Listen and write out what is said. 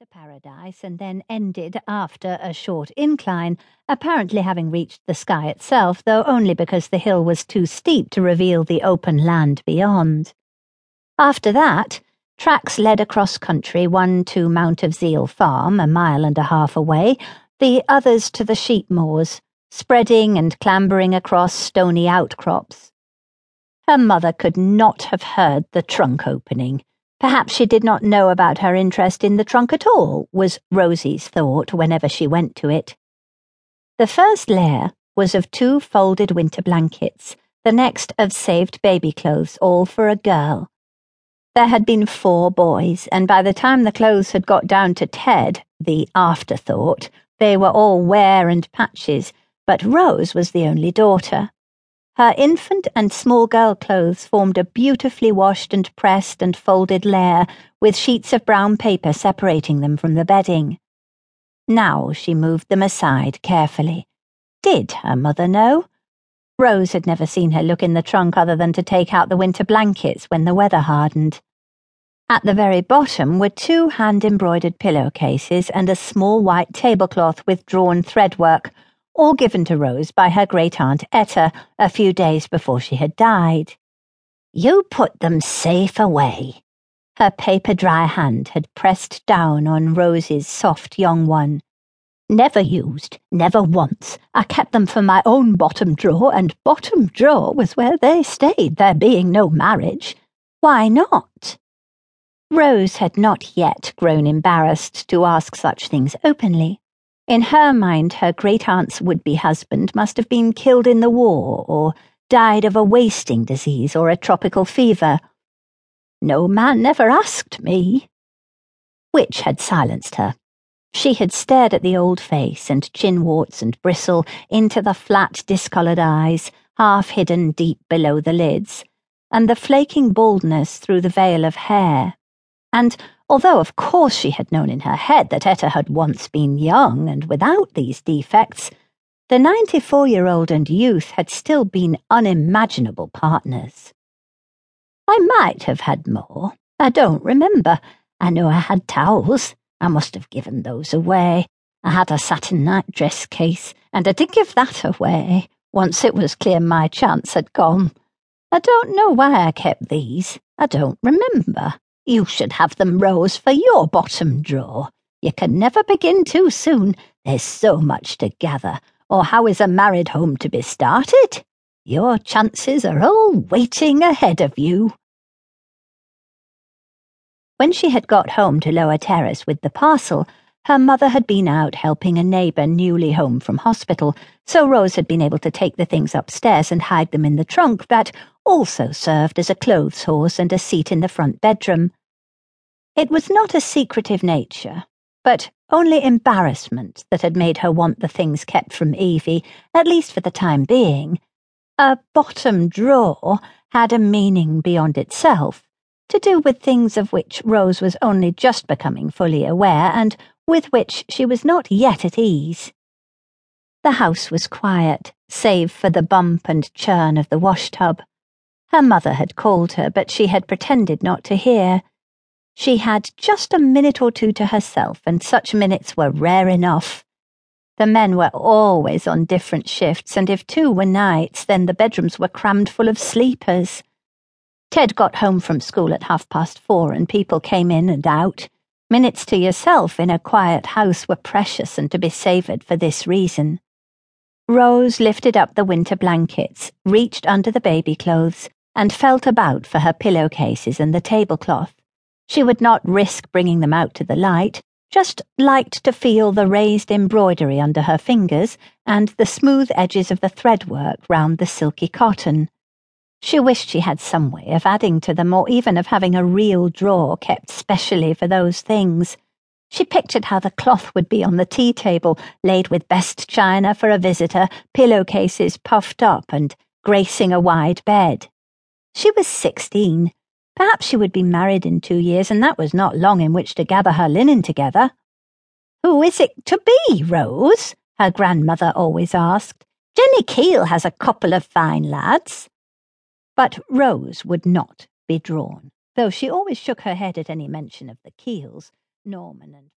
to Paradise and then ended after a short incline, apparently having reached the sky itself, though only because the hill was too steep to reveal the open land beyond. After that, tracks led across country, one to Mount of Zeal farm, 1.5 miles away, the others to the sheep moors, spreading and clambering across stony outcrops. Her mother could not have heard the trunk opening. Perhaps she did not know about her interest in the trunk at all, was Rosie's thought whenever she went to it. The first layer was of 2 folded winter blankets, the next of saved baby clothes, all for a girl. There had been 4 boys, and by the time the clothes had got down to Ted, the afterthought, they were all wear and patches, but Rose was the only daughter. Her infant and small girl clothes formed a beautifully washed and pressed and folded layer, with sheets of brown paper separating them from the bedding. Now she moved them aside carefully. Did her mother know? Rose had never seen her look in the trunk other than to take out the winter blankets when the weather hardened. At the very bottom were 2 hand-embroidered pillowcases and a small white tablecloth with drawn threadwork, all given to Rose by her great-aunt Etta a few days before she had died. "You put them safe away." Her paper-dry hand had pressed down on Rose's soft young one. "Never used, never once. I kept them for my own bottom drawer, and bottom drawer was where they stayed, there being no marriage." Why not? Rose had not yet grown embarrassed to ask such things openly. In her mind, her great-aunt's would-be husband must have been killed in the war, or died of a wasting disease or a tropical fever. "No man ever asked me," which had silenced her. She had stared at the old face and chin warts and bristle, into the flat, discoloured eyes, half-hidden deep below the lids, and the flaking baldness through the veil of hair. And although of course she had known in her head that Etta had once been young and without these defects, the 94-year-old and youth had still been unimaginable partners. "I might have had more. I don't remember. I know I had towels. I must have given those away. I had a satin night dress case, and I did give that away, once it was clear my chance had gone. I don't know why I kept these. I don't remember. You should have them, Rose, for your bottom drawer. You can never begin too soon. There's so much to gather, or how is a married home to be started? Your chances are all waiting ahead of you." When she had got home to Lower Terrace with the parcel, her mother had been out helping a neighbour newly home from hospital, so Rose had been able to take the things upstairs and hide them in the trunk that also served as a clothes horse and a seat in the front bedroom. It was not a secretive nature, but only embarrassment that had made her want the things kept from Evie, at least for the time being. A bottom drawer had a meaning beyond itself, to do with things of which Rose was only just becoming fully aware and with which she was not yet at ease. The house was quiet, save for the bump and churn of the washtub. Her mother had called her, but she had pretended not to hear. She had just a minute or two to herself, and such minutes were rare enough. The men were always on different shifts, and if 2 were nights, then the bedrooms were crammed full of sleepers. Ted got home from school at 4:30, and people came in and out. Minutes to yourself in a quiet house were precious and to be savoured for this reason. Rose lifted up the winter blankets, reached under the baby clothes, and felt about for her pillowcases and the tablecloth. She would not risk bringing them out to the light, just liked to feel the raised embroidery under her fingers and the smooth edges of the threadwork round the silky cotton. She wished she had some way of adding to them, or even of having a real drawer kept specially for those things. She pictured how the cloth would be on the tea table, laid with best china for a visitor, pillowcases puffed up and gracing a wide bed. She was 16. Perhaps she would be married in 2 years, and that was not long in which to gather her linen together. "Who is it to be, Rose?" her grandmother always asked. "Jenny Keel has a couple of fine lads." But Rose would not be drawn, though she always shook her head at any mention of the Keels, Norman and